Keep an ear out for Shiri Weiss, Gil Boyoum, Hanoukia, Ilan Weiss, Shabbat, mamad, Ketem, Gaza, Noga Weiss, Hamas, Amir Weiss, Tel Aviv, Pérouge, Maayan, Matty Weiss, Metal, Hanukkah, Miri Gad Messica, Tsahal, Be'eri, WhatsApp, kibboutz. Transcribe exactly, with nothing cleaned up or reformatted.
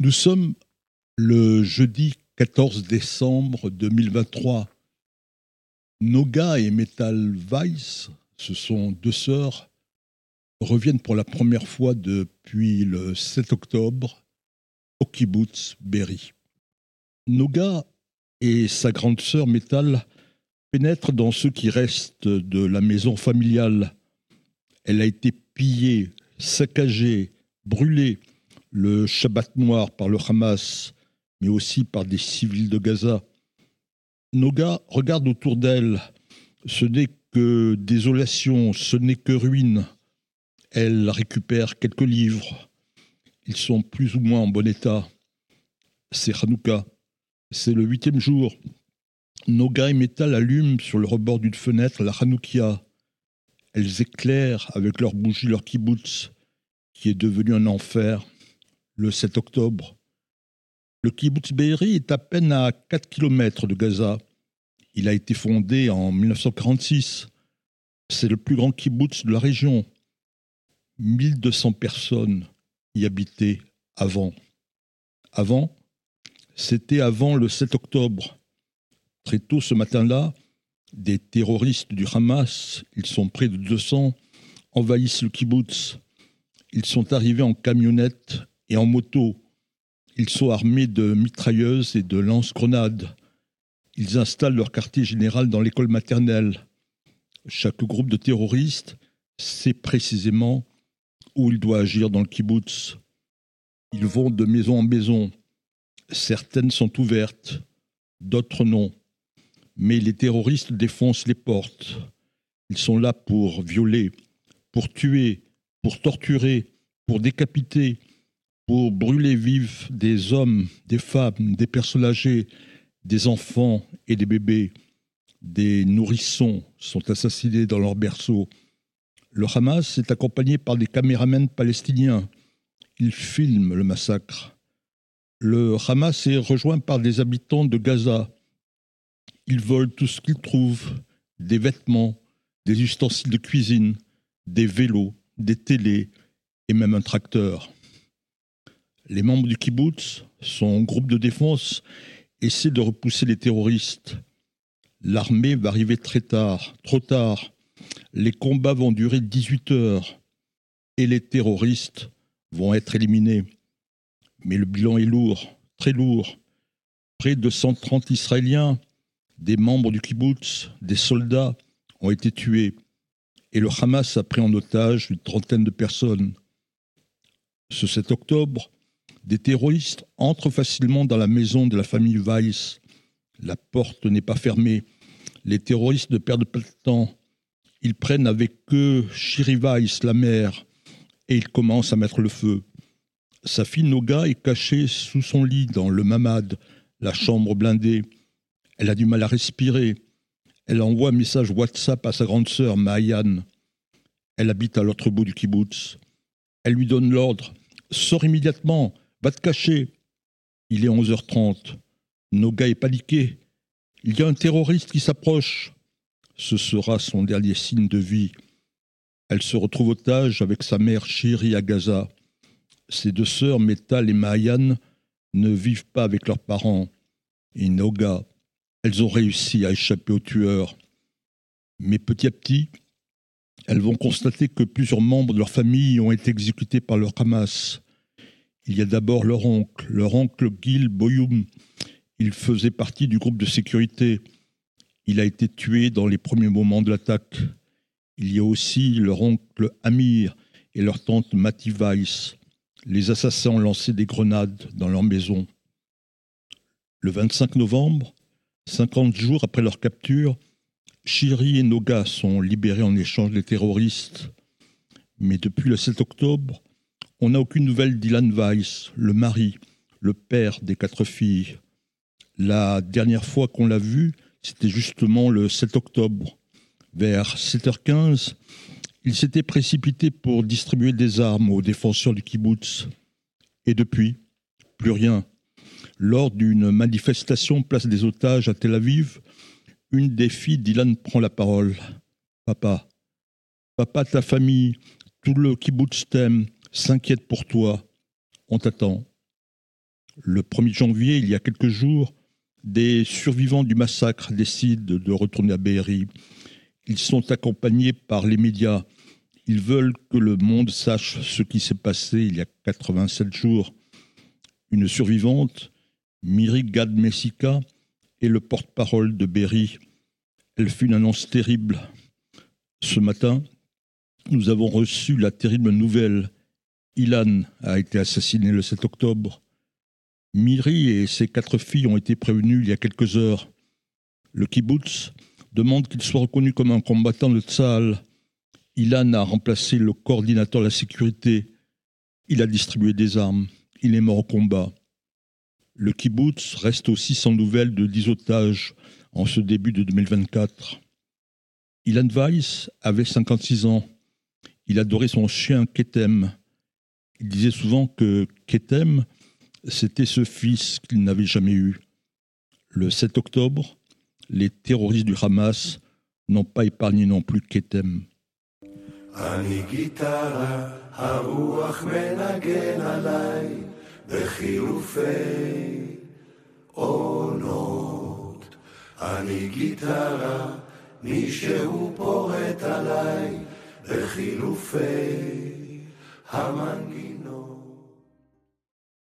Nous sommes le jeudi quatorze décembre deux mille vingt-trois. Noga et Metal Weiss, ce sont deux sœurs, reviennent pour la première fois depuis le sept octobre au kibboutz Be'eri. Noga et sa grande sœur Metal pénètrent dans ce qui reste de la maison familiale. Elle a été pillée, saccagée, brûlée le Shabbat noir par le Hamas, mais aussi par des civils de Gaza. Noga regarde autour d'elle. Ce n'est que désolation, ce n'est que ruine. Elle récupère quelques livres. Ils sont plus ou moins en bon état. C'est Hanukkah. C'est le huitième jour. Noga et Metal allument sur le rebord d'une fenêtre la Hanoukia. Elles éclairent avec leurs bougies leur kibboutz, qui est devenu un enfer. Le sept octobre, le kibboutz Be'eri est à peine à quatre kilomètres de Gaza. Il a été fondé en dix-neuf cent quarante-six. C'est le plus grand kibboutz de la région. mille deux cents personnes y habitaient avant. Avant, c'était avant le sept octobre. Très tôt ce matin-là, des terroristes du Hamas, ils sont près de deux cents, envahissent le kibboutz. Ils sont arrivés en camionnette et en moto. Ils sont armés de mitrailleuses et de lance-grenades. Ils installent leur quartier général dans l'école maternelle. Chaque groupe de terroristes sait précisément où il doit agir dans le kibboutz. Ils vont de maison en maison. Certaines sont ouvertes, d'autres non. Mais les terroristes défoncent les portes. Ils sont là pour violer, pour tuer, pour torturer, pour décapiter, pour brûler vifs des hommes, des femmes, des personnes âgées, des enfants et des bébés. Des nourrissons sont assassinés dans leur berceau. Le Hamas est accompagné par des caméramans palestiniens. Ils filment le massacre. Le Hamas est rejoint par des habitants de Gaza. Ils volent tout ce qu'ils trouvent, des vêtements, des ustensiles de cuisine, des vélos, des télés et même un tracteur. Les membres du kibboutz, son groupe de défense, essaient de repousser les terroristes. L'armée va arriver très tard, trop tard. Les combats vont durer dix-huit heures et les terroristes vont être éliminés. Mais le bilan est lourd, très lourd. Près de cent trente Israéliens, des membres du kibboutz, des soldats, ont été tués. Et le Hamas a pris en otage une trentaine de personnes. Ce sept octobre, des terroristes entrent facilement dans la maison de la famille Weiss. La porte n'est pas fermée. Les terroristes ne perdent pas de temps. Ils prennent avec eux Shiri Weiss, la mère, et ils commencent à mettre le feu. Sa fille Noga est cachée sous son lit dans le mamad, la chambre blindée. Elle a du mal à respirer. Elle envoie un message WhatsApp à sa grande sœur, Maayan. Elle habite à l'autre bout du kibboutz. Elle lui donne l'ordre. « Sors immédiatement !» « Va te cacher !» Il est onze heures trente. Noga est paniqué. Il y a un terroriste qui s'approche. Ce sera son dernier signe de vie. Elle se retrouve otage avec sa mère Shiri à Gaza. Ses deux sœurs, Metal et Maayan, ne vivent pas avec leurs parents. Et Noga, elles ont réussi à échapper aux tueurs. Mais petit à petit, elles vont constater que plusieurs membres de leur famille ont été exécutés par le Hamas. Il y a d'abord leur oncle, leur oncle Gil Boyoum. Il faisait partie du groupe de sécurité. Il a été tué dans les premiers moments de l'attaque. Il y a aussi leur oncle Amir et leur tante Matty Weiss. Les assassins ont lancé des grenades dans leur maison. Le vingt-cinq novembre, cinquante jours après leur capture, Shiri et Noga sont libérés en échange des terroristes. Mais depuis le sept octobre, on n'a aucune nouvelle d'Ilan Weiss, le mari, le père des quatre filles. La dernière fois qu'on l'a vu, c'était justement le sept octobre. Vers sept heures quinze, il s'était précipité pour distribuer des armes aux défenseurs du kibboutz. Et depuis, plus rien. Lors d'une manifestation place des otages à Tel Aviv, une des filles d'Ilan prend la parole. « Papa, papa, ta famille, tout le kibboutz t'aime. S'inquiète pour toi, on t'attend. » Le premier janvier, il y a quelques jours, des survivants du massacre décident de retourner à Be'eri. Ils sont accompagnés par les médias. Ils veulent que le monde sache ce qui s'est passé il y a quatre-vingt-sept jours. Une survivante, Miri Gad Messica, est le porte-parole de Be'eri. Elle fut une annonce terrible. Ce matin, nous avons reçu la terrible nouvelle. Ilan a été assassiné le sept octobre. Miri et ses quatre filles ont été prévenues il y a quelques heures. Le kibboutz demande qu'il soit reconnu comme un combattant de Tsahal. Ilan a remplacé le coordinateur de la sécurité. Il a distribué des armes. Il est mort au combat. Le kibboutz reste aussi sans nouvelles de dix otages en ce début de deux mille vingt-quatre. Ilan Weiss avait cinquante-six ans. Il adorait son chien Ketem. Il disait souvent que Ketem, c'était ce fils qu'il n'avait jamais eu. Le sept octobre, les terroristes du Hamas n'ont pas épargné non plus Ketem.